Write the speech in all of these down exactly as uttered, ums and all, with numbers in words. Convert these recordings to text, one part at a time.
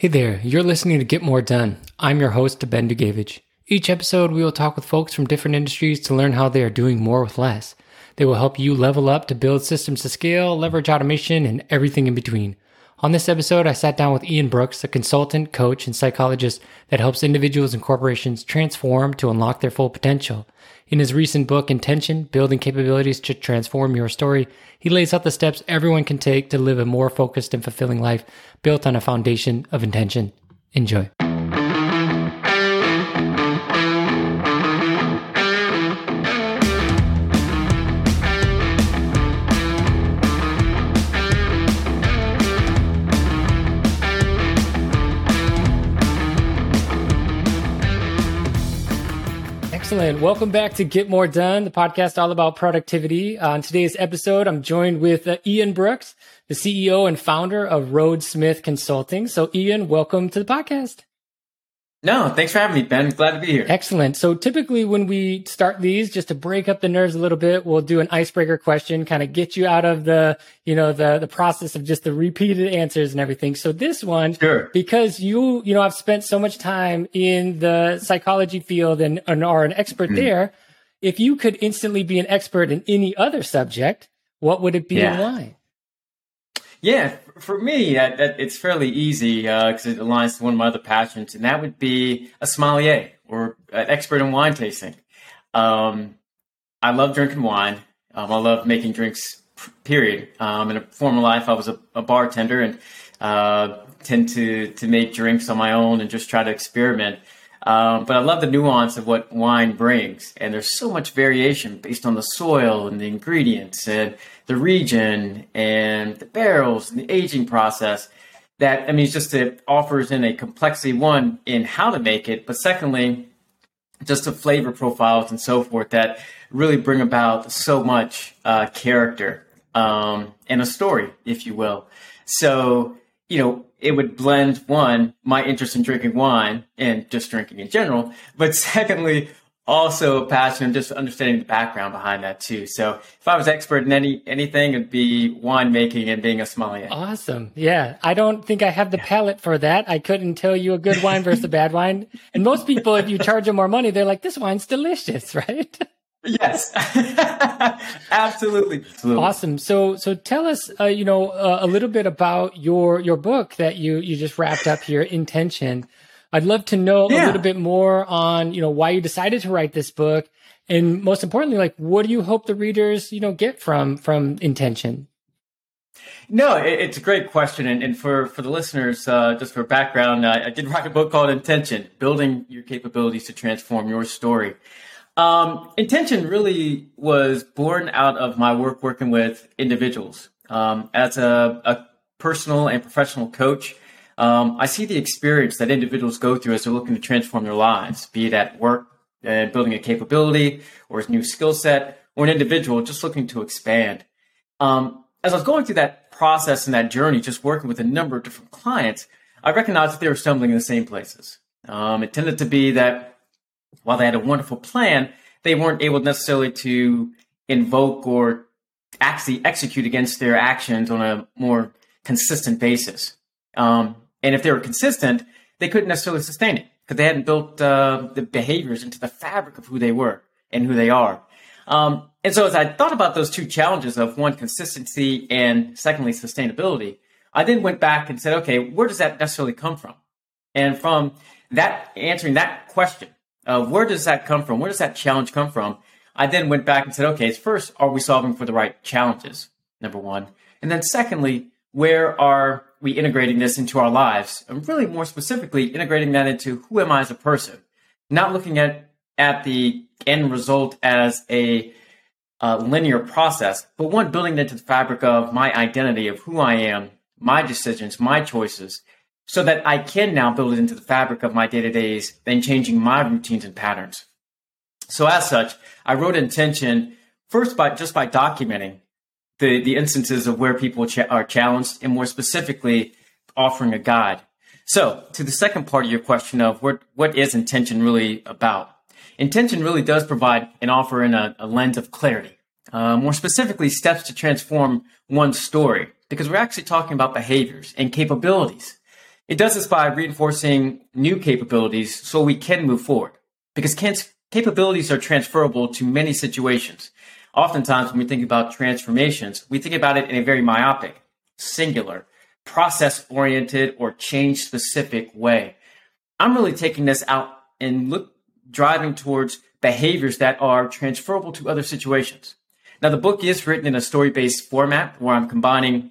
Hey there, you're listening to Get More Done. I'm your host, Ben Dugavich. Each episode, we will talk with folks from different industries to learn how they are doing more with less. They will help you level up to build systems to scale, leverage automation, and everything in between. On this episode, I sat down with Ian Brooks, a consultant, coach, and psychologist that helps individuals and corporations transform to unlock their full potential. In his recent book, Intention: Building Capabilities to Transform Your Story, he lays out the steps everyone can take to live a more focused and fulfilling life built on a foundation of intention. Enjoy. Excellent. Welcome back to Get More Done, the podcast all about productivity. On today's episode, I'm joined with uh, Ian Brooks, the C E O and founder of RhodeSmith Consulting. So Ian, welcome to the podcast. No, thanks for having me, Ben. Glad to be here. Excellent. So typically when we start these, just to break up the nerves a little bit, we'll do an icebreaker question, kind of get you out of the, you know, the, the process of just the repeated answers and everything. So this one, sure. Because you, you know, I've spent so much time in the psychology field and, and are an expert mm-hmm. there. If you could instantly be an expert in any other subject, what would it be yeah. and why? Yeah, for me, that, that, it's fairly easy because uh, it aligns to one of my other passions, and that would be a sommelier or an expert in wine tasting. Um, I love drinking wine. Um, I love making drinks, period. Um, in a former life, I was a, a bartender and uh, tend to, to make drinks on my own and just try to experiment. Um, but I love the nuance of what wine brings. And there's so much variation based on the soil and the ingredients and the region and the barrels and the aging process that, I mean, it's just, it offers in a complexity, one, in how to make it, but secondly, just the flavor profiles and so forth that really bring about so much uh, character um, and a story, if you will. So, you know, it would blend, one, my interest in drinking wine and just drinking in general, but secondly, also a passion and just understanding the background behind that too. So if I was expert in any anything, it'd be winemaking and being a sommelier. Awesome. Yeah. I don't think I have the palate for that. I couldn't tell you a good wine versus a bad wine. And most people, if you charge them more money, they're like, this wine's delicious, right? Yes, absolutely. absolutely. Awesome. So, so tell us, uh, you know, uh, a little bit about your, your book that you, you just wrapped up here, Intention. I'd love to know yeah. a little bit more on, you know, why you decided to write this book. And most importantly, like, what do you hope the readers, you know, get from, from Intention? No, it, it's a great question. And, and for, for the listeners, uh, just for background, uh, I did write a book called Intention, Building Your Capabilities to Transform Your Story. Um, Intention really was born out of my work working with individuals. Um, as a, a personal and professional coach, um, I see the experience that individuals go through as they're looking to transform their lives, be it at work and building a capability or a new skill set, or an individual just looking to expand. Um, as I was going through that process and that journey, just working with a number of different clients, I recognized that they were stumbling in the same places. Um, it tended to be that while they had a wonderful plan, they weren't able necessarily to invoke or actually execute against their actions on a more consistent basis. Um, and if they were consistent, they couldn't necessarily sustain it because they hadn't built uh, the behaviors into the fabric of who they were and who they are. Um, and so as I thought about those two challenges of, one, consistency and, secondly, sustainability, I then went back and said, okay, where does that necessarily come from? And from that, answering that question, Uh, where does that come from? Where does that challenge come from? I then went back and said, okay, first, are we solving for the right challenges, number one? And then secondly, where are we integrating this into our lives? And really more specifically, integrating that into who am I as a person? Not looking at, at the end result as a uh, linear process, but one, building it into the fabric of my identity, of who I am, my decisions, my choices, so that I can now build it into the fabric of my day-to-days and changing my routines and patterns. So as such, I wrote Intention first by just by documenting the, the instances of where people cha- are challenged and more specifically offering a guide. So to the second part of your question of what, what is Intention really about? Intention really does provide an offer in a, a lens of clarity, uh, more specifically steps to transform one's story, because we're actually talking about behaviors and capabilities. It does this by reinforcing new capabilities so we can move forward, because capabilities are transferable to many situations. Oftentimes, when we think about transformations, we think about it in a very myopic, singular, process-oriented, or change-specific way. I'm really taking this out and look, driving towards behaviors that are transferable to other situations. Now, the book is written in a story-based format where I'm combining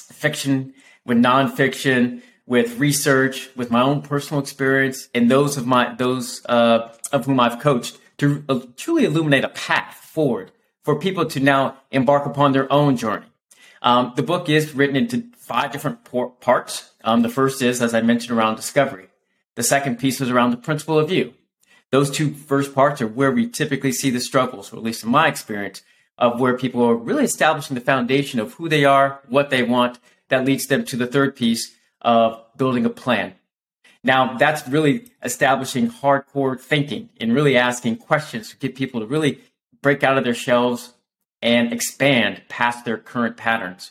fiction with nonfiction, with research, with my own personal experience, and those of my those uh, of whom I've coached to uh, truly illuminate a path forward for people to now embark upon their own journey. Um, the book is written into five different por- parts. Um, the first is, as I mentioned, around discovery. The second piece was around the principle of you. Those two first parts are where we typically see the struggles, or at least in my experience, of where people are really establishing the foundation of who they are, what they want. That leads them to the third piece of building a plan. Now, that's really establishing hardcore thinking and really asking questions to get people to really break out of their shells and expand past their current patterns.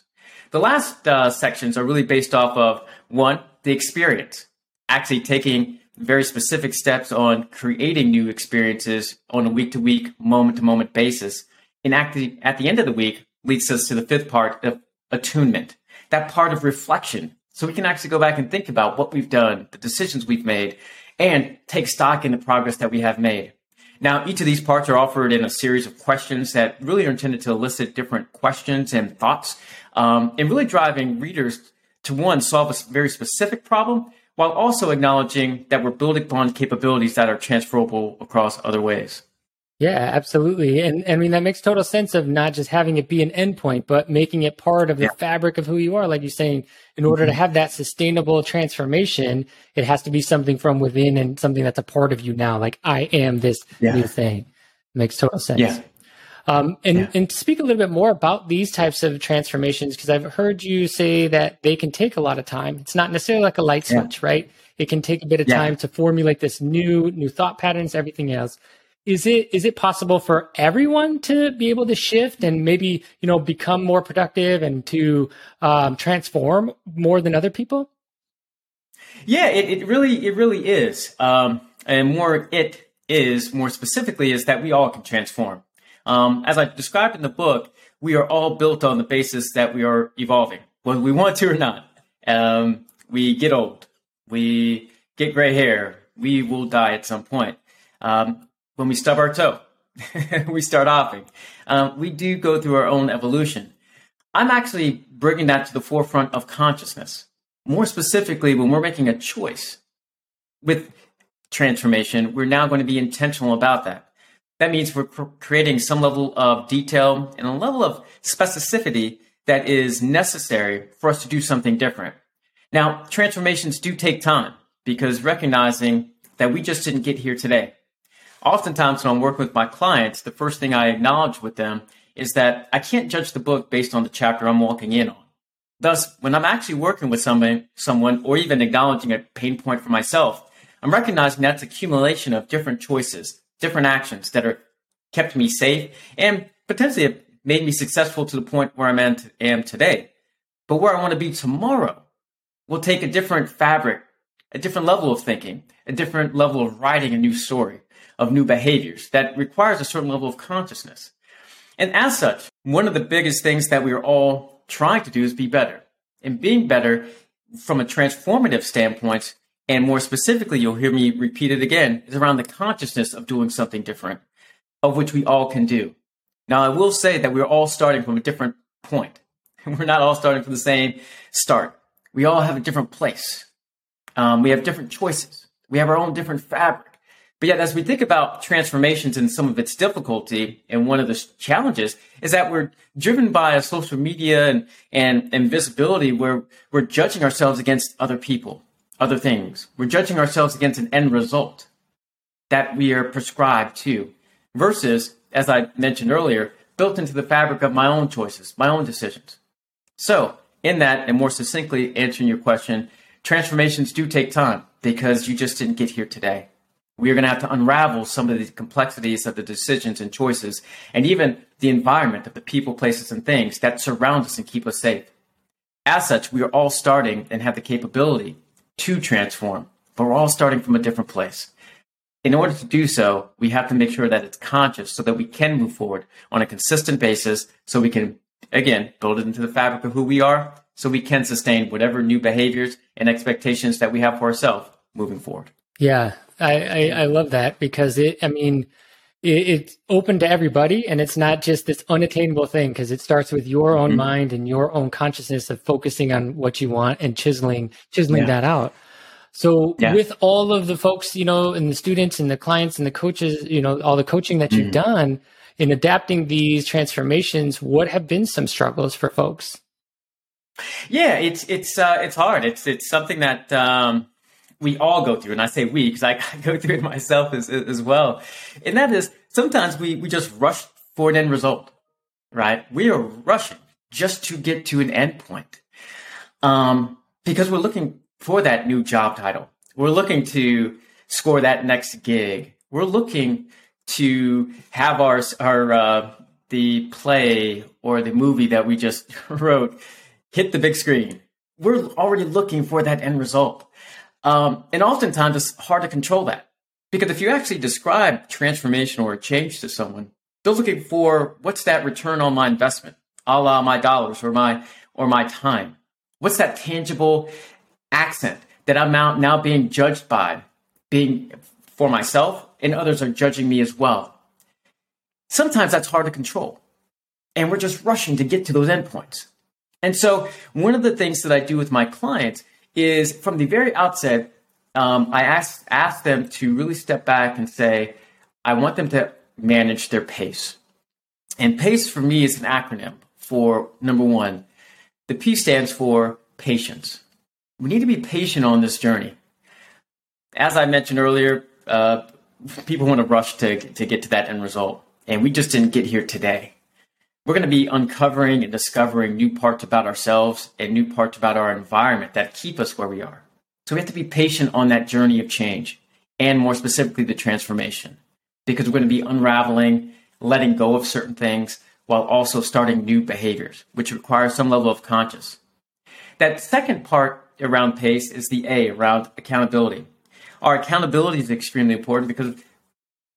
The last uh, sections are really based off of, one, the experience, actually taking very specific steps on creating new experiences on a week-to-week, moment-to-moment basis. And at the, at the end of the week leads us to the fifth part of attunement, that part of reflection. So we can actually go back and think about what we've done, the decisions we've made, and take stock in the progress that we have made. Now, each of these parts are offered in a series of questions that really are intended to elicit different questions and thoughts, um, and really driving readers to, one, solve a very specific problem, while also acknowledging that we're building upon capabilities that are transferable across other ways. Yeah, absolutely. And I mean, that makes total sense of not just having it be an endpoint, but making it part of the yeah. fabric of who you are. Like you're saying, in order mm-hmm. to have that sustainable transformation, it has to be something from within and something that's a part of you now. Like, I am this yeah. new thing. It makes total sense. Yeah. Um, and, yeah. and to speak a little bit more about these types of transformations, because I've heard you say that they can take a lot of time. It's not necessarily like a light switch, yeah. right? It can take a bit of yeah. time to formulate this new, new thought patterns, everything else. Is it is it possible for everyone to be able to shift and maybe, you know, become more productive and to um, transform more than other people? Yeah, it, it really it really is, um, and more it is more specifically is that we all can transform. Um, as I described in the book, we are all built on the basis that we are evolving, whether we want to or not. Um, we get old, we get gray hair, we will die at some point. Um, When we stub our toe, we start hopping. Um, we do go through our own evolution. I'm actually bringing that to the forefront of consciousness. More specifically, when we're making a choice with transformation, we're now going to be intentional about that. That means we're pr- creating some level of detail and a level of specificity that is necessary for us to do something different. Now, transformations do take time, because recognizing that we just didn't get here today. Oftentimes when I'm working with my clients, the first thing I acknowledge with them is that I can't judge the book based on the chapter I'm walking in on. Thus, when I'm actually working with somebody, someone, or even acknowledging a pain point for myself, I'm recognizing that's accumulation of different choices, different actions that have kept me safe and potentially have made me successful to the point where I am today. But where I want to be tomorrow will take a different fabric, a different level of thinking, a different level of writing a new story, of new behaviors that requires a certain level of consciousness. And as such, one of the biggest things that we are all trying to do is be better. And being better from a transformative standpoint, and more specifically, you'll hear me repeat it again, is around the consciousness of doing something different, of which we all can do. Now, I will say that we're all starting from a different point. We're not all starting from the same start. We all have a different place. Um, we have different choices. We have our own different fabric. But yet, as we think about transformations and some of its difficulty, and one of the challenges is that we're driven by a social media and, and, and visibility where we're judging ourselves against other people, other things. We're judging ourselves against an end result that we are prescribed to versus, as I mentioned earlier, built into the fabric of my own choices, my own decisions. So in that, and more succinctly answering your question, transformations do take time because you just didn't get here today. We're going to have to unravel some of the complexities of the decisions and choices, and even the environment of the people, places, and things that surround us and keep us safe. As such, we are all starting and have the capability to transform, but we're all starting from a different place. In order to do so, we have to make sure that it's conscious so that we can move forward on a consistent basis so we can, again, build it into the fabric of who we are so we can sustain whatever new behaviors and expectations that we have for ourselves moving forward. Yeah, I, I, I love that because, it. I mean, it, it's open to everybody and it's not just this unattainable thing because it starts with your own mm-hmm. mind and your own consciousness of focusing on what you want and chiseling chiseling yeah. that out. So yeah. with all of the folks, you know, and the students and the clients and the coaches, you know, all the coaching that mm-hmm. you've done in adapting these transformations, what have been some struggles for folks? Yeah, it's it's uh, it's hard. It's it's something that um, we all go through. And I say we because I, I go through it myself as, as well. And that is sometimes we, we just rush for an end result, right? We are rushing just to get to an end point um, because we're looking for that new job title. We're looking to score that next gig. We're looking to have our, our uh, the play or the movie that we just wrote hit the big screen. We're already looking for that end result. Um, and oftentimes it's hard to control that because if you actually describe transformation or change to someone, they're looking for what's that return on my investment, a la my dollars or my, or my time. What's that tangible accent that I'm now being judged by, being for myself, and others are judging me as well. Sometimes that's hard to control, and we're just rushing to get to those endpoints. And so one of the things that I do with my clients is from the very outset, um, I ask, ask them to really step back and say, I want them to manage their pace. And pace for me is an acronym for, number one, the P stands for patience. We need to be patient on this journey. As I mentioned earlier, uh, people want to rush to, to get to that end result, and we just didn't get here today. We're going to be uncovering and discovering new parts about ourselves and new parts about our environment that keep us where we are. So we have to be patient on that journey of change, and more specifically the transformation, because we're going to be unraveling, letting go of certain things, while also starting new behaviors, which requires some level of conscious. That second part around pace is the A, around accountability. Our accountability is extremely important because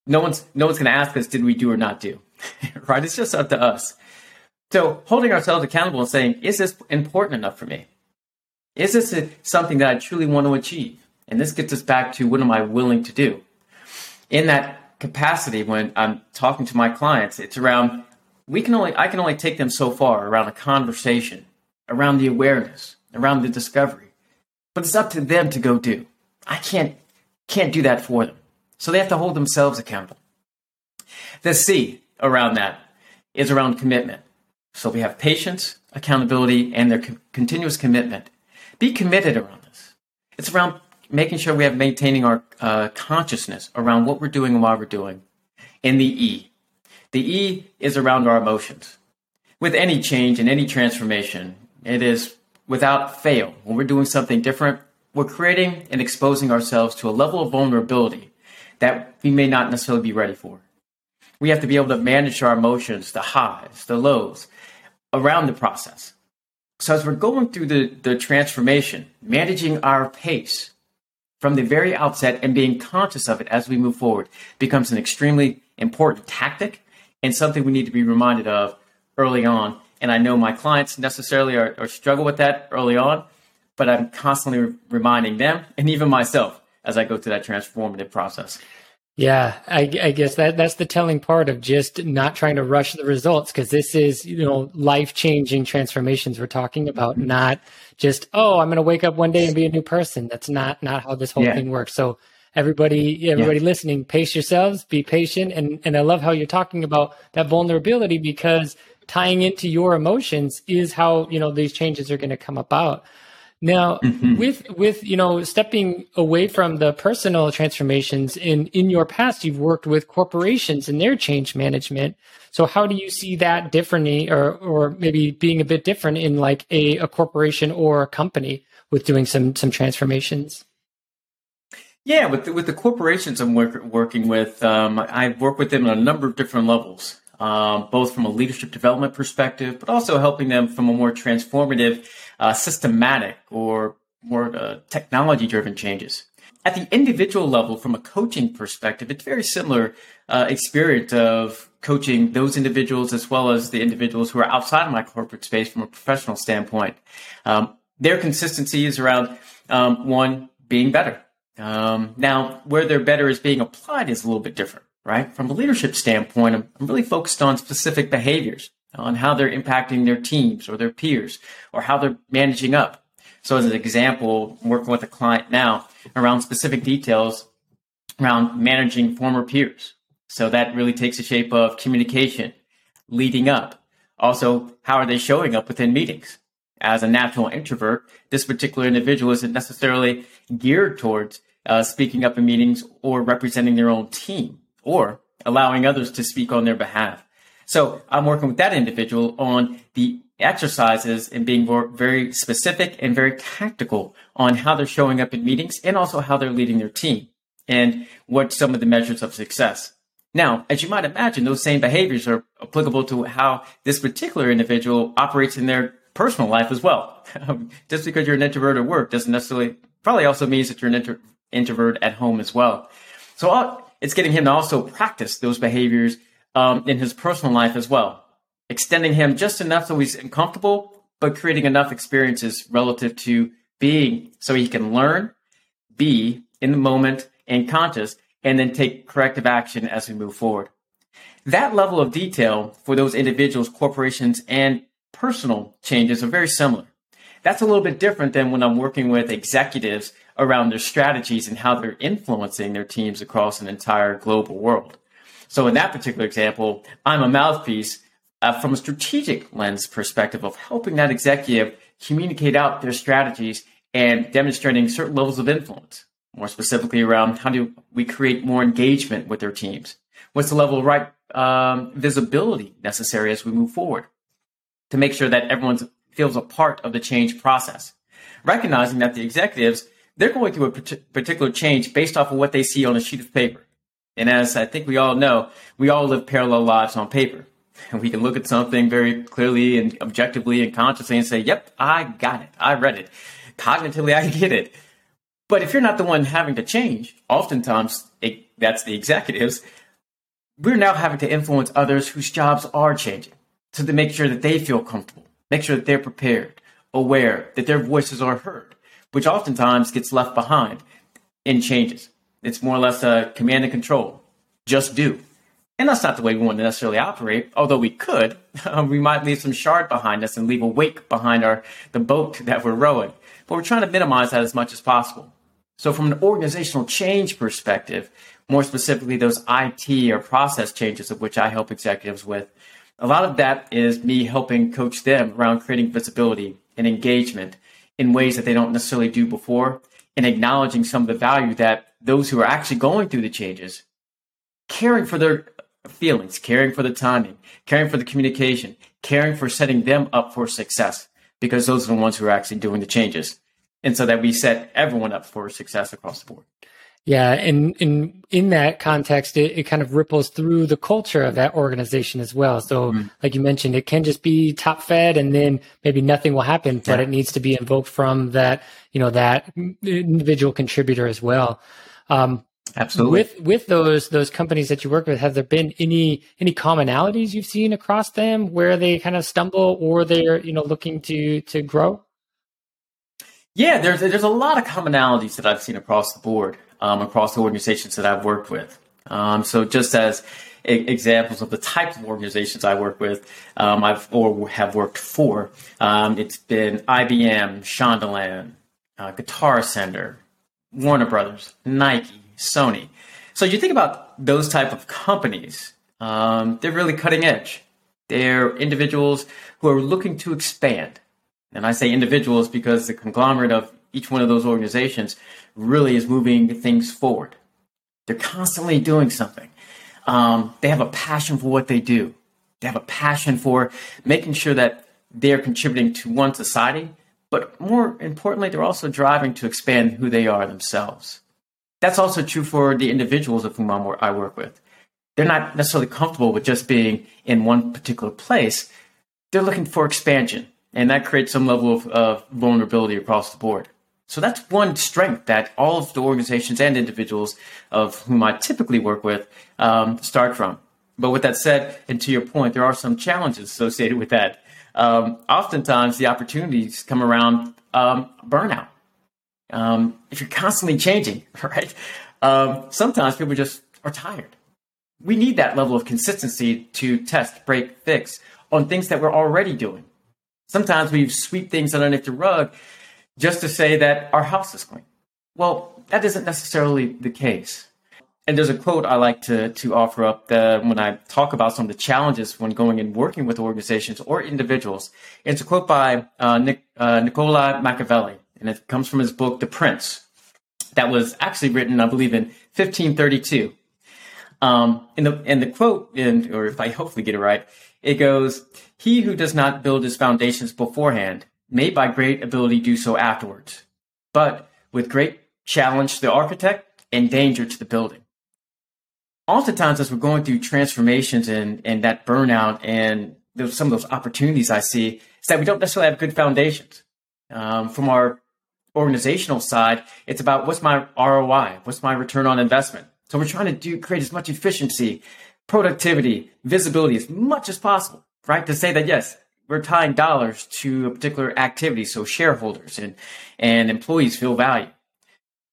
no one's no one's going to ask us, did we do or not do, right? It's just up to us. So holding ourselves accountable and saying, is this important enough for me? Is this a, something that I truly want to achieve? And this gets us back to what am I willing to do? In that capacity, when I'm talking to my clients, it's around, we can only I can only take them so far around a conversation, around the awareness, around the discovery. But it's up to them to go do. I can't can't do that for them. So they have to hold themselves accountable. The C around that is around commitment. So we have patience, accountability, and their co- continuous commitment. Be committed around this. It's around making sure we have maintaining our uh, consciousness around what we're doing and why we're doing. And the E. The E is around our emotions. With any change and any transformation, it is without fail, when we're doing something different, we're creating and exposing ourselves to a level of vulnerability that we may not necessarily be ready for. We have to be able to manage our emotions, the highs, the lows, around the process. So as we're going through the, the transformation, managing our pace from the very outset and being conscious of it as we move forward becomes an extremely important tactic and something we need to be reminded of early on. And I know my clients necessarily are, are struggle with that early on, but I'm constantly re- reminding them and even myself as I go through that transformative process. Yeah, I, I guess that that's the telling part of just not trying to rush the results, because this is, you know, life-changing transformations we're talking about, not just, oh, I'm going to wake up one day and be a new person. That's not not how this whole yeah. thing works. So everybody, everybody yeah. listening, pace yourselves, be patient. And, and I love how you're talking about that vulnerability, because tying into your emotions is how, you know, these changes are going to come about. Now, mm-hmm. with, with, you know, stepping away from the personal transformations, in, in your past, you've worked with corporations and their change management. So how do you see that differently, or, or maybe being a bit different in like a, a corporation or a company with doing some, some transformations? Yeah, with the, with the corporations I'm work, working with, um, I've worked with them on a number of different levels. Um, both from a leadership development perspective, but also helping them from a more transformative, uh, systematic or more uh, technology-driven changes. At the individual level, from a coaching perspective, it's very similar uh, experience of coaching those individuals as well as the individuals who are outside of my corporate space from a professional standpoint. Um, their consistency is around, um, one, being better. Um, now, where their better is being applied is a little bit different, right? From a leadership standpoint, I'm, I'm really focused on specific behaviors, on how they're impacting their teams or their peers or how they're managing up. So as an example, I'm working with a client now around specific details around managing former peers. So that really takes the shape of communication, leading up. Also, how are they showing up within meetings? As a natural introvert, this particular individual isn't necessarily geared towards uh, speaking up in meetings or representing their own team or allowing others to speak on their behalf. So I'm working with that individual on the exercises and being more, very specific and very tactical on how they're showing up in meetings and also how they're leading their team and what some of the measures of success. Now, as you might imagine, those same behaviors are applicable to how this particular individual operates in their personal life as well. Just because you're an introvert at work doesn't necessarily, probably also means that you're an intro, introvert at home as well. So all, it's getting him to also practice those behaviors um, in his personal life as well. Extending him just enough so he's uncomfortable, but creating enough experiences relative to being so he can learn, be in the moment and conscious, and then take corrective action as we move forward. That level of detail for those individuals, corporations, and personal changes are very similar. That's a little bit different than when I'm working with executives around their strategies and how they're influencing their teams across an entire global world. So in that particular example, I'm a mouthpiece Uh, from a strategic lens perspective of helping that executive communicate out their strategies and demonstrating certain levels of influence, more specifically around how do we create more engagement with their teams? What's the level of right um, visibility necessary as we move forward to make sure that everyone feels a part of the change process? Recognizing that the executives, they're going through a particular change based off of what they see on a sheet of paper. And as I think we all know, we all live parallel lives on paper. And we can look at something very clearly and objectively and consciously and say, yep, I got it. I read it. Cognitively, I get it. But if you're not the one having to change, oftentimes it, that's the executives. We're now having to influence others whose jobs are changing so to make sure that they feel comfortable, make sure that they're prepared, aware, that their voices are heard, which oftentimes gets left behind in changes. It's more or less a command and control. Just do. And that's not the way we want to necessarily operate, although we could. Um, we might leave some shard behind us and leave a wake behind our the boat that we're rowing. But we're trying to minimize that as much as possible. So from an organizational change perspective, more specifically those I T or process changes of which I help executives with, a lot of that is me helping coach them around creating visibility and engagement in ways that they don't necessarily do before and acknowledging some of the value that those who are actually going through the changes, caring for their feelings, caring for the timing, caring for the communication, caring for setting them up for success, because those are the ones who are actually doing the changes. And so that we set everyone up for success across the board. Yeah. And, and in that context, it, it kind of ripples through the culture of that organization as well. So mm-hmm. like you mentioned, it can just be top fed and then maybe nothing will happen, yeah. but it needs to be invoked from that, you know, that individual contributor as well. Um, Absolutely. With with those those companies that you work with, have there been any any commonalities you've seen across them where they kind of stumble or they're you know looking to to grow? Yeah, there's there's a lot of commonalities that I've seen across the board, um, across the organizations that I've worked with. Um, so just as e- examples of the types of organizations I work with, um, I've or have worked for, um, it's been I B M, Shondaland, uh, Guitar Center, Warner Brothers, Nike, Sony. So you think about those type of companies, um, they're really cutting edge. They're individuals who are looking to expand. And I say individuals because the conglomerate of each one of those organizations really is moving things forward. They're constantly doing something. Um, they have a passion for what they do. They have a passion for making sure that they're contributing to one society, but more importantly, they're also driving to expand who they are themselves. That's also true for the individuals of whom I work with. They're not necessarily comfortable with just being in one particular place. They're looking for expansion, and that creates some level of, of vulnerability across the board. So that's one strength that all of the organizations and individuals of whom I typically work with um, start from. But with that said, and to your point, there are some challenges associated with that. Um, oftentimes, the opportunities come around um, burnout. Um, if you're constantly changing, right? Um, sometimes people just are tired. We need that level of consistency to test, break, fix on things that we're already doing. Sometimes we sweep things underneath the rug just to say that our house is clean. Well, that isn't necessarily the case. And there's a quote I like to, to offer up that when I talk about some of the challenges when going and working with organizations or individuals. It's a quote by uh, Nic- uh, Niccolò Machiavelli, and it comes from his book, The Prince, that was actually written, I believe, in fifteen thirty-two. Um, and, the, and the quote, and, or if I hopefully get it right, it goes, "He who does not build his foundations beforehand may by great ability do so afterwards, but with great challenge to the architect and danger to the building." Oftentimes, as we're going through transformations and, and that burnout and those, some of those opportunities I see, is that we don't necessarily have good foundations. Um, from our organizational side, it's about what's my R O I? What's my return on investment? So we're trying to do create as much efficiency, productivity, visibility as much as possible, right? To say that, yes, we're tying dollars to a particular activity so shareholders and, and employees feel value.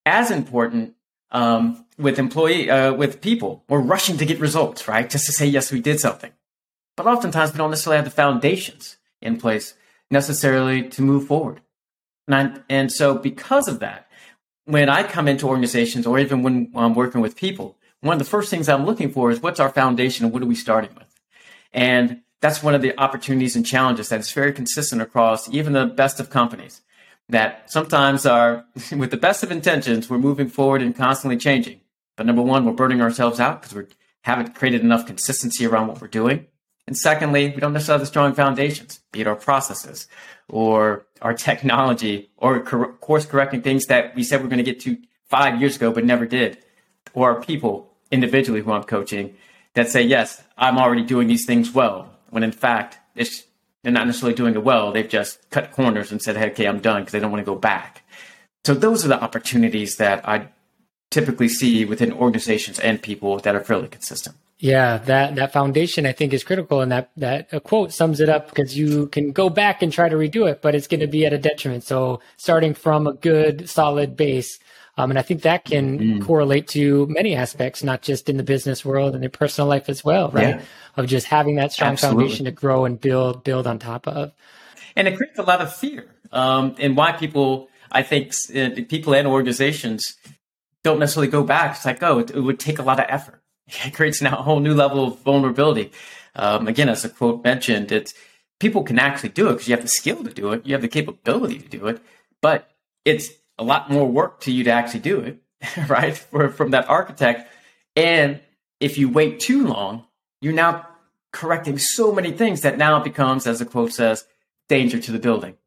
As important um, with employee uh, with people, we're rushing to get results, right? Just to say, yes, we did something. But oftentimes, we don't necessarily have the foundations in place necessarily to move forward. And, I, and so because of that, when I come into organizations or even when I'm working with people, one of the first things I'm looking for is what's our foundation and what are we starting with? And that's one of the opportunities and challenges that's very consistent across even the best of companies that sometimes are, with the best of intentions, we're moving forward and constantly changing. But number one, we're burning ourselves out because we haven't created enough consistency around what we're doing. And secondly, we don't necessarily have the strong foundations, be it our processes or our technology or cor- course correcting things that we said we're going to get to five years ago but never did, or our people individually who I'm coaching that say, yes, I'm already doing these things well, when in fact, it's, they're not necessarily doing it well. They've just cut corners and said, hey, okay, I'm done because they don't want to go back. So those are the opportunities that I typically see within organizations and people that are fairly consistent. Yeah, that, that foundation, I think, is critical. And that, that a quote sums it up because you can go back and try to redo it, but it's going to be at a detriment. So starting from a good, solid base. Um, and I think that can mm. correlate to many aspects, not just in the business world and in personal life as well, right? Yeah. Of just having that strong Absolutely. Foundation to grow and build, build on top of. And it creates a lot of fear. Um, and why people, I think, people and organizations don't necessarily go back. It's like, oh, it, it would take a lot of effort. It creates now a whole new level of vulnerability. Um, again, as the quote mentioned, it's people can actually do it because you have the skill to do it. You have the capability to do it, but it's a lot more work to you to actually do it, right? For, from that architect. And if you wait too long, you're now correcting so many things that now becomes, as the quote says, danger to the building.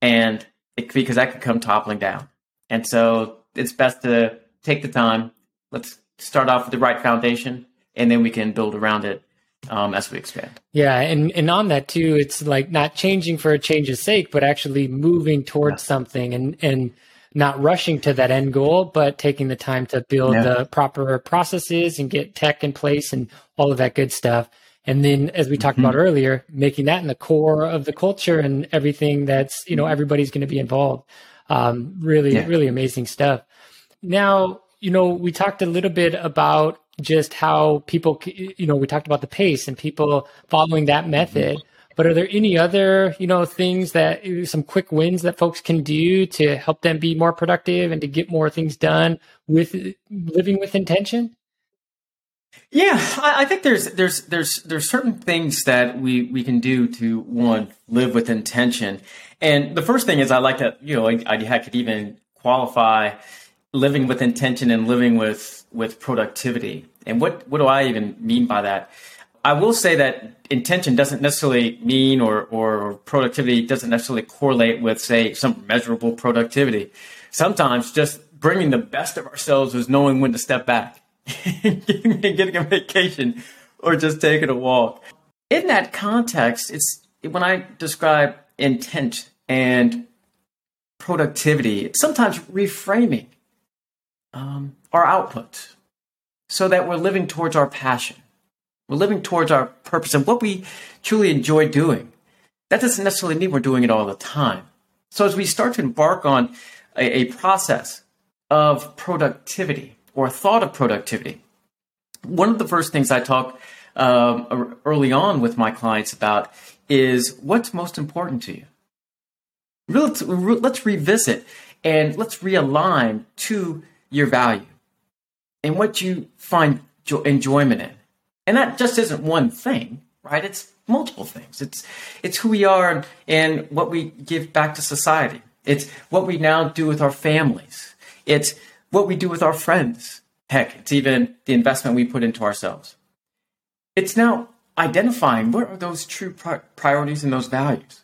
And it, because that could come toppling down. And so it's best to take the time. Let's start off with the right foundation, and then we can build around it um, as we expand. Yeah. And, and on that too, it's like not changing for a change's sake, but actually moving towards yeah. something and, and not rushing to that end goal, but taking the time to build yeah. the proper processes and get tech in place and all of that good stuff. And then, as we talked mm-hmm. about earlier, making that in the core of the culture and everything that's, you know, everybody's going to be involved. Um, really, yeah. really amazing stuff. Now, you know, we talked a little bit about just how people, you know, we talked about the pace and people following that method, but are there any other, you know, things that, some quick wins that folks can do to help them be more productive and to get more things done with living with intention? Yeah, I, I think there's, there's, there's, there's certain things that we, we can do to, one, live with intention. And the first thing is I like to, you know, I, I could even qualify living with intention and living with, with productivity. And what, what do I even mean by that? I will say that intention doesn't necessarily mean or, or productivity doesn't necessarily correlate with, say, some measurable productivity. Sometimes just bringing the best of ourselves is knowing when to step back and getting a vacation or just taking a walk. In that context, it's when I describe intent and productivity, sometimes reframing um, our output so that we're living towards our passion. We're living towards our purpose and what we truly enjoy doing. That doesn't necessarily mean we're doing it all the time. So as we start to embark on a, a process of productivity or a thought of productivity, one of the first things I talk um, early on with my clients about is what's most important to you. Let's, let's revisit and let's realign to your value and what you find jo- enjoyment in. And that just isn't one thing, right? It's multiple things. It's it's who we are and, and what we give back to society. It's what we now do with our families. It's what we do with our friends. Heck, it's even the investment we put into ourselves. It's now identifying what are those true pri- priorities and those values.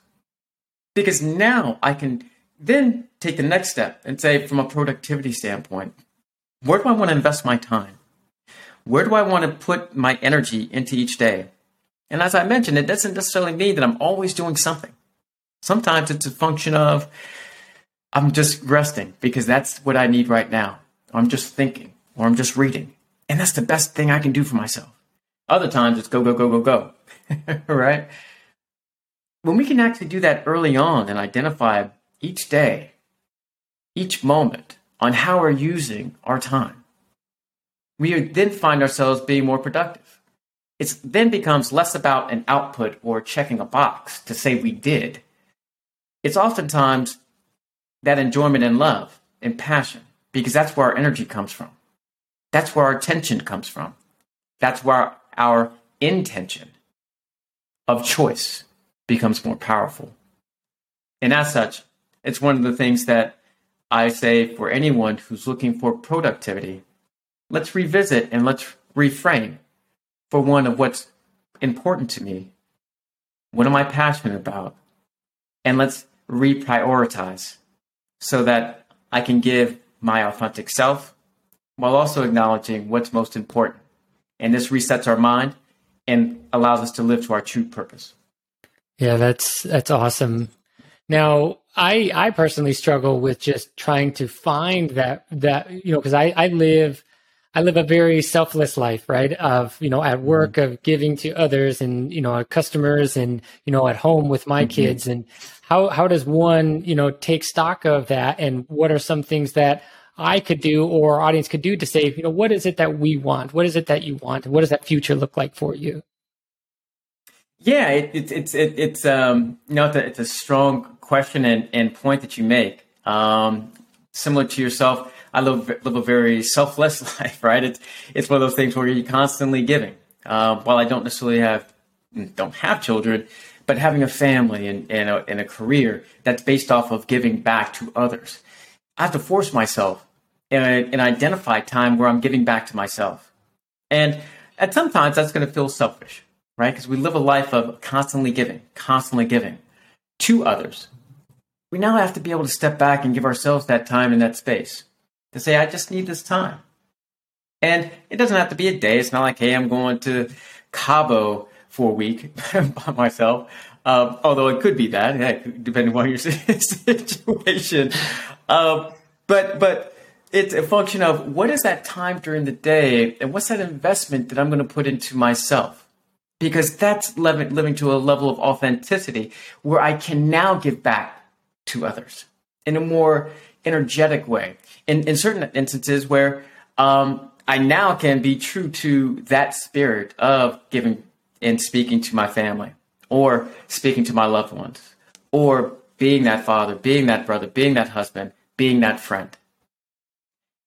Because now I can then take the next step and say, from a productivity standpoint, where do I want to invest my time? Where do I want to put my energy into each day? And as I mentioned, it doesn't necessarily mean that I'm always doing something. Sometimes it's a function of I'm just resting because that's what I need right now. I'm just thinking or I'm just reading. And that's the best thing I can do for myself. Other times it's go, go, go, go, go, right? When we can actually do that early on and identify each day, each moment on how we're using our time, we then find ourselves being more productive. It then becomes less about an output or checking a box to say we did. It's oftentimes that enjoyment and love and passion, because that's where our energy comes from. That's where our attention comes from. That's where our intention of choice becomes more powerful. And as such, it's one of the things that I say for anyone who's looking for productivity. Let's revisit and let's reframe for one of what's important to me. What am I passionate about? And let's reprioritize so that I can give my authentic self while also acknowledging what's most important. And this resets our mind and allows us to live to our true purpose. Yeah, that's that's awesome. Now, I I personally struggle with just trying to find that, that you know, because I, I live... I live a very selfless life, right? Of, you know, at work, mm-hmm. of giving to others and, you know, customers and, you know, at home with my mm-hmm. kids. And how, how does one, you know, take stock of that? And what are some things that I could do or our audience could do to say, you know, what is it that we want? What is it that you want? And what does that future look like for you? Yeah, it, it, it's, it, it's, um, you know, it's a, it's a strong question and, and point that you make. Um, similar to yourself, I live, live a very selfless life, right? It's it's one of those things where you're constantly giving. Uh, while I don't necessarily have don't have children, but having a family and and a, and a career that's based off of giving back to others, I have to force myself and, and identify time where I'm giving back to myself. And at sometimes that's going to feel selfish, right? Because we live a life of constantly giving, constantly giving to others. We now have to be able to step back and give ourselves that time and that space. To say, I just need this time. And it doesn't have to be a day. It's not like, hey, I'm going to Cabo for a week by myself. Um, although it could be that, heck, depending on your situation. Um, but but it's a function of what is that time during the day and what's that investment that I'm going to put into myself? Because that's living, living to a level of authenticity where I can now give back to others in a more energetic way. In, in certain instances where um, I now can be true to that spirit of giving and speaking to my family or speaking to my loved ones or being that father, being that brother, being that husband, being that friend.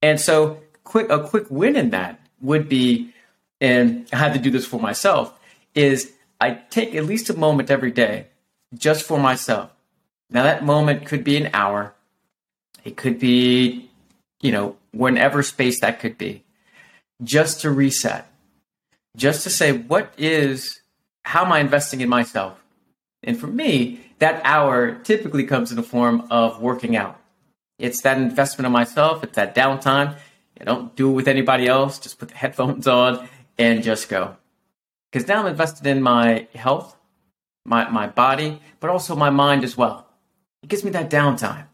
And so quick, a quick win in that would be, and I had to do this for myself, is I take at least a moment every day just for myself. Now that moment could be an hour. It could be, you know, whenever space that could be, just to reset, just to say, what is, how am I investing in myself? And for me, that hour typically comes in the form of working out. It's that investment in myself. It's that downtime. I don't do it with anybody else. Just put the headphones on and just go. Because now I'm invested in my health, my, my body, but also my mind as well. It gives me that downtime.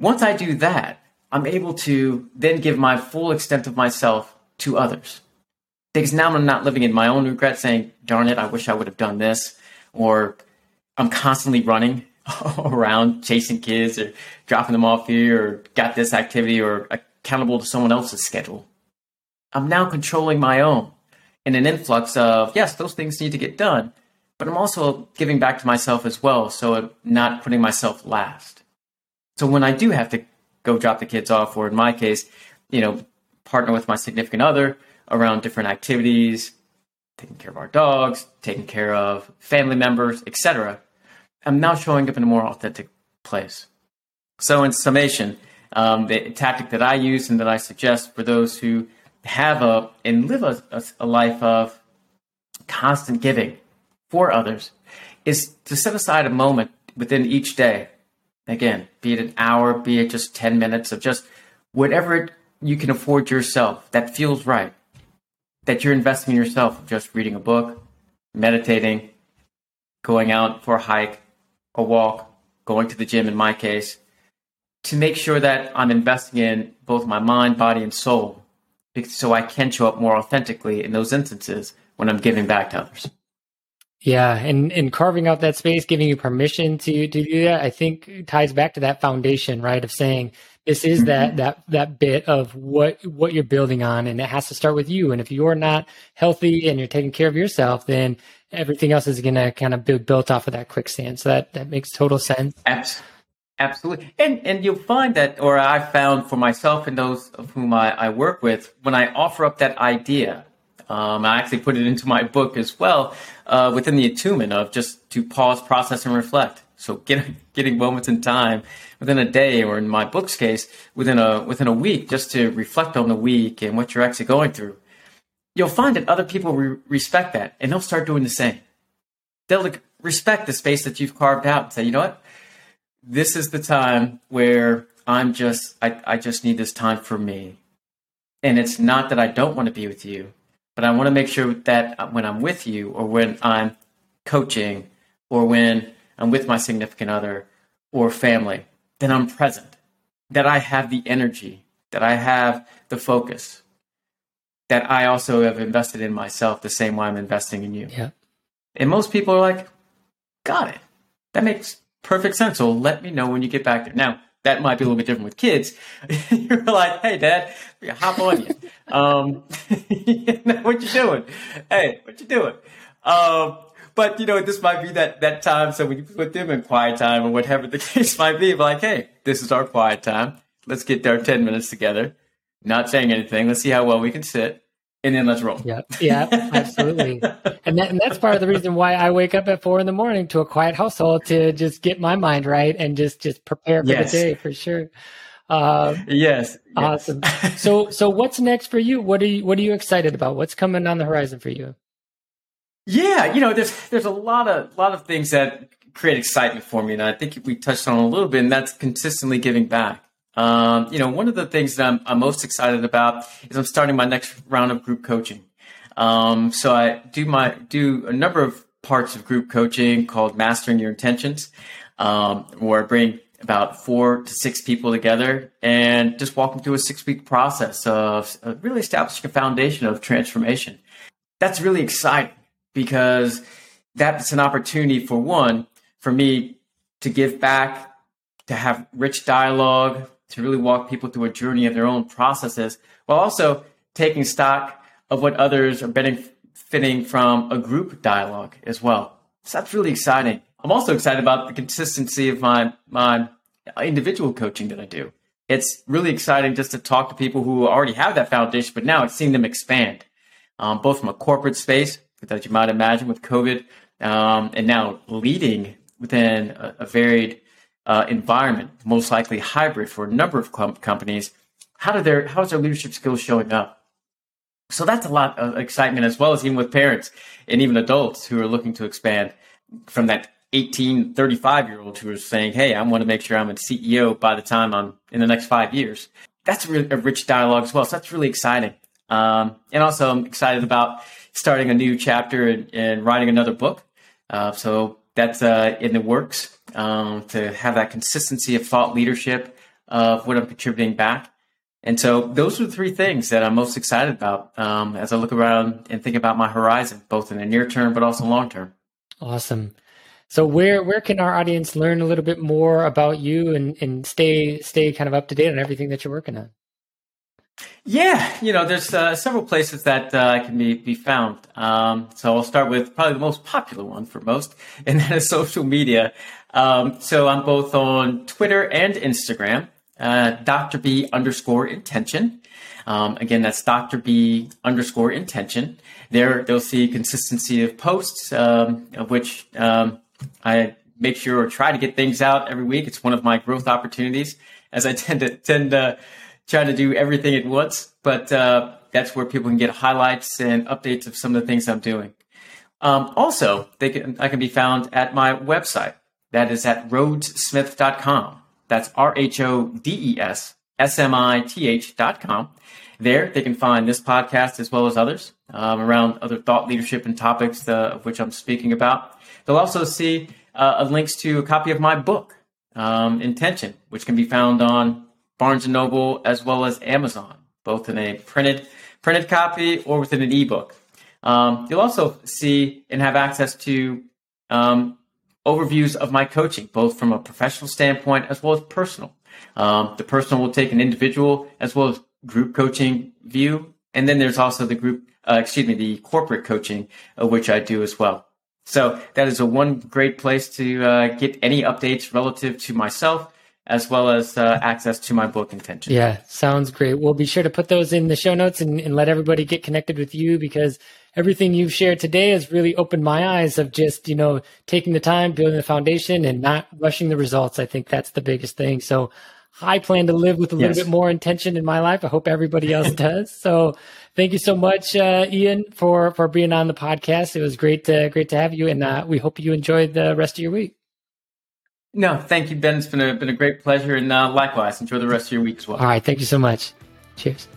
Once I do that, I'm able to then give my full extent of myself to others. Because now I'm not living in my own regret saying, darn it, I wish I would have done this. Or I'm constantly running around chasing kids or dropping them off here or got this activity or accountable to someone else's schedule. I'm now controlling my own in an influx of, yes, those things need to get done. But I'm also giving back to myself as well. So I'm not putting myself last. So when I do have to go drop the kids off, or in my case, you know, partner with my significant other around different activities, taking care of our dogs, taking care of family members, et cetera, I'm now showing up in a more authentic place. So in summation, um, the tactic that I use and that I suggest for those who have a and live a, a, a life of constant giving for others is to set aside a moment within each day. Again, be it an hour, be it just ten minutes of just whatever it, you can afford yourself that feels right, that you're investing in yourself, just reading a book, meditating, going out for a hike, a walk, going to the gym in my case, to make sure that I'm investing in both my mind, body, and soul so I can show up more authentically in those instances when I'm giving back to others. Yeah, and, and carving out that space, giving you permission to, to do that, I think ties back to that foundation, right, of saying this is mm-hmm. that that that bit of what what you're building on, and it has to start with you. And if you're not healthy and you're taking care of yourself, then everything else is going to kind of be built off of that quicksand. So that, that makes total sense. Absolutely. And and you'll find that, or I found for myself and those of whom I, I work with, when I offer up that idea, Um, I actually put it into my book as well, uh, within the attunement of just to pause, process, and reflect. So get, getting moments in time within a day, or in my book's case, within a within a week, just to reflect on the week and what you're actually going through. You'll find that other people re- respect that, and they'll start doing the same. They'll like, respect the space that you've carved out and say, you know what? This is the time where I'm just, I, I just need this time for me. And it's not that I don't want to be with you, but I want to make sure that when I'm with you, or when I'm coaching, or when I'm with my significant other or family, then I'm present, that I have the energy, that I have the focus, that I also have invested in myself the same way I'm investing in you. Yeah. And most people are like, got it. That makes perfect sense. So let me know when you get back there. Now, that might be a little bit different with kids. You're like, hey, Dad, hop on you. um, you know, what you doing? Hey, what you doing? Um, but, you know, this might be that, that time. So we can put them in quiet time or whatever the case might be. But like, hey, this is our quiet time. Let's get our ten minutes together. Not saying anything. Let's see how well we can sit. And then let's roll. Yeah, yeah, absolutely. and, that, and that's part of the reason why I wake up at four in the morning to a quiet household to just get my mind right and just, just prepare for yes. the day for sure. Uh, yes. Awesome. Yes. so so what's next for you? What are you What are you excited about? What's coming on the horizon for you? Yeah, you know, there's there's a lot of lot of things that create excitement for me, and I think we touched on a little bit, and that's consistently giving back. Um, you know, one of the things that I'm, I'm most excited about is I'm starting my next round of group coaching. Um, so I do my do a number of parts of group coaching called Mastering Your Intentions, um, where I bring about four to six people together and just walk them through a six-week process of really establishing a foundation of transformation. That's really exciting because that's an opportunity, for one, for me to give back, to have rich dialogue, to really walk people through a journey of their own processes, while also taking stock of what others are benefiting from a group dialogue as well. So that's really exciting. I'm also excited about the consistency of my, my individual coaching that I do. It's really exciting just to talk to people who already have that foundation, but now it's seeing them expand, um, both from a corporate space, that you might imagine with COVID, um, and now leading within a, a varied Uh, environment, most likely hybrid for a number of com- companies. How do their how is their leadership skills showing up? So that's a lot of excitement, as well as even with parents and even adults who are looking to expand from that eighteen, thirty-five year old who is saying, "Hey, I want to make sure I'm a C E O by the time I'm in the next five years." That's really a rich dialogue as well. So that's really exciting. Um, and also, I'm excited about starting a new chapter and, and writing another book. Uh, so that's uh, in the works. Um, to have that consistency of thought leadership, of what I'm contributing back. And so those are the three things that I'm most excited about um, as I look around and think about my horizon, both in the near term, but also long term. Awesome. So where where can our audience learn a little bit more about you and, and stay stay kind of up to date on everything that you're working on? Yeah, you know, there's uh, several places that uh, can be, be found. Um, so I'll start with probably the most popular one for most, and that is social media. Um, so I'm both on Twitter and Instagram, uh, Doctor B underscore intention. Um, again, that's Doctor B underscore intention. There, they'll see consistency of posts, um, of which um, I make sure or try to get things out every week. It's one of my growth opportunities, as I tend to tend to. trying to do everything at once, but uh, that's where people can get highlights and updates of some of the things I'm doing. Um, also, they can, I can be found at my website. That is at rhodes smith dot com. That's R H O D E S S M I T H dot com. There, they can find this podcast as well as others um, around other thought leadership and topics uh, of which I'm speaking about. They'll also see uh, links to a copy of my book, um, Intention, which can be found on Barnes and Noble, as well as Amazon, both in a printed printed copy or within an ebook. Um, you'll also see and have access to um, overviews of my coaching, both from a professional standpoint as well as personal. Um, the personal will take an individual as well as group coaching view, and then there's also the group, uh, excuse me, the corporate coaching, uh, which I do as well. So that is a one great place to uh, get any updates relative to myself, as well as uh, access to my book, Intention. Yeah, sounds great. We'll be sure to put those in the show notes and, and let everybody get connected with you, because everything you've shared today has really opened my eyes of just, you know, taking the time, building the foundation and not rushing the results. I think that's the biggest thing. So I plan to live with a little yes. bit more intention in my life. I hope everybody else does. So thank you so much, uh, Ian, for, for being on the podcast. It was great to, great to have you, and uh, we hope you enjoy the rest of your week. No, thank you, Ben. It's been a, been a great pleasure. And uh, likewise, enjoy the rest of your week as well. All right. Thank you so much. Cheers.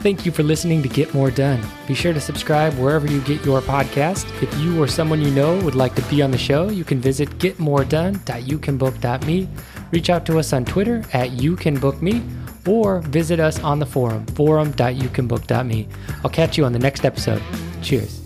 Thank you for listening to Get More Done. Be sure to subscribe wherever you get your podcast. If you or someone you know would like to be on the show, you can visit get more done dot you can book dot me. Reach out to us on Twitter at YouCanBookMe, or visit us on the forum, forum dot you can book dot me. I'll catch you on the next episode. Cheers.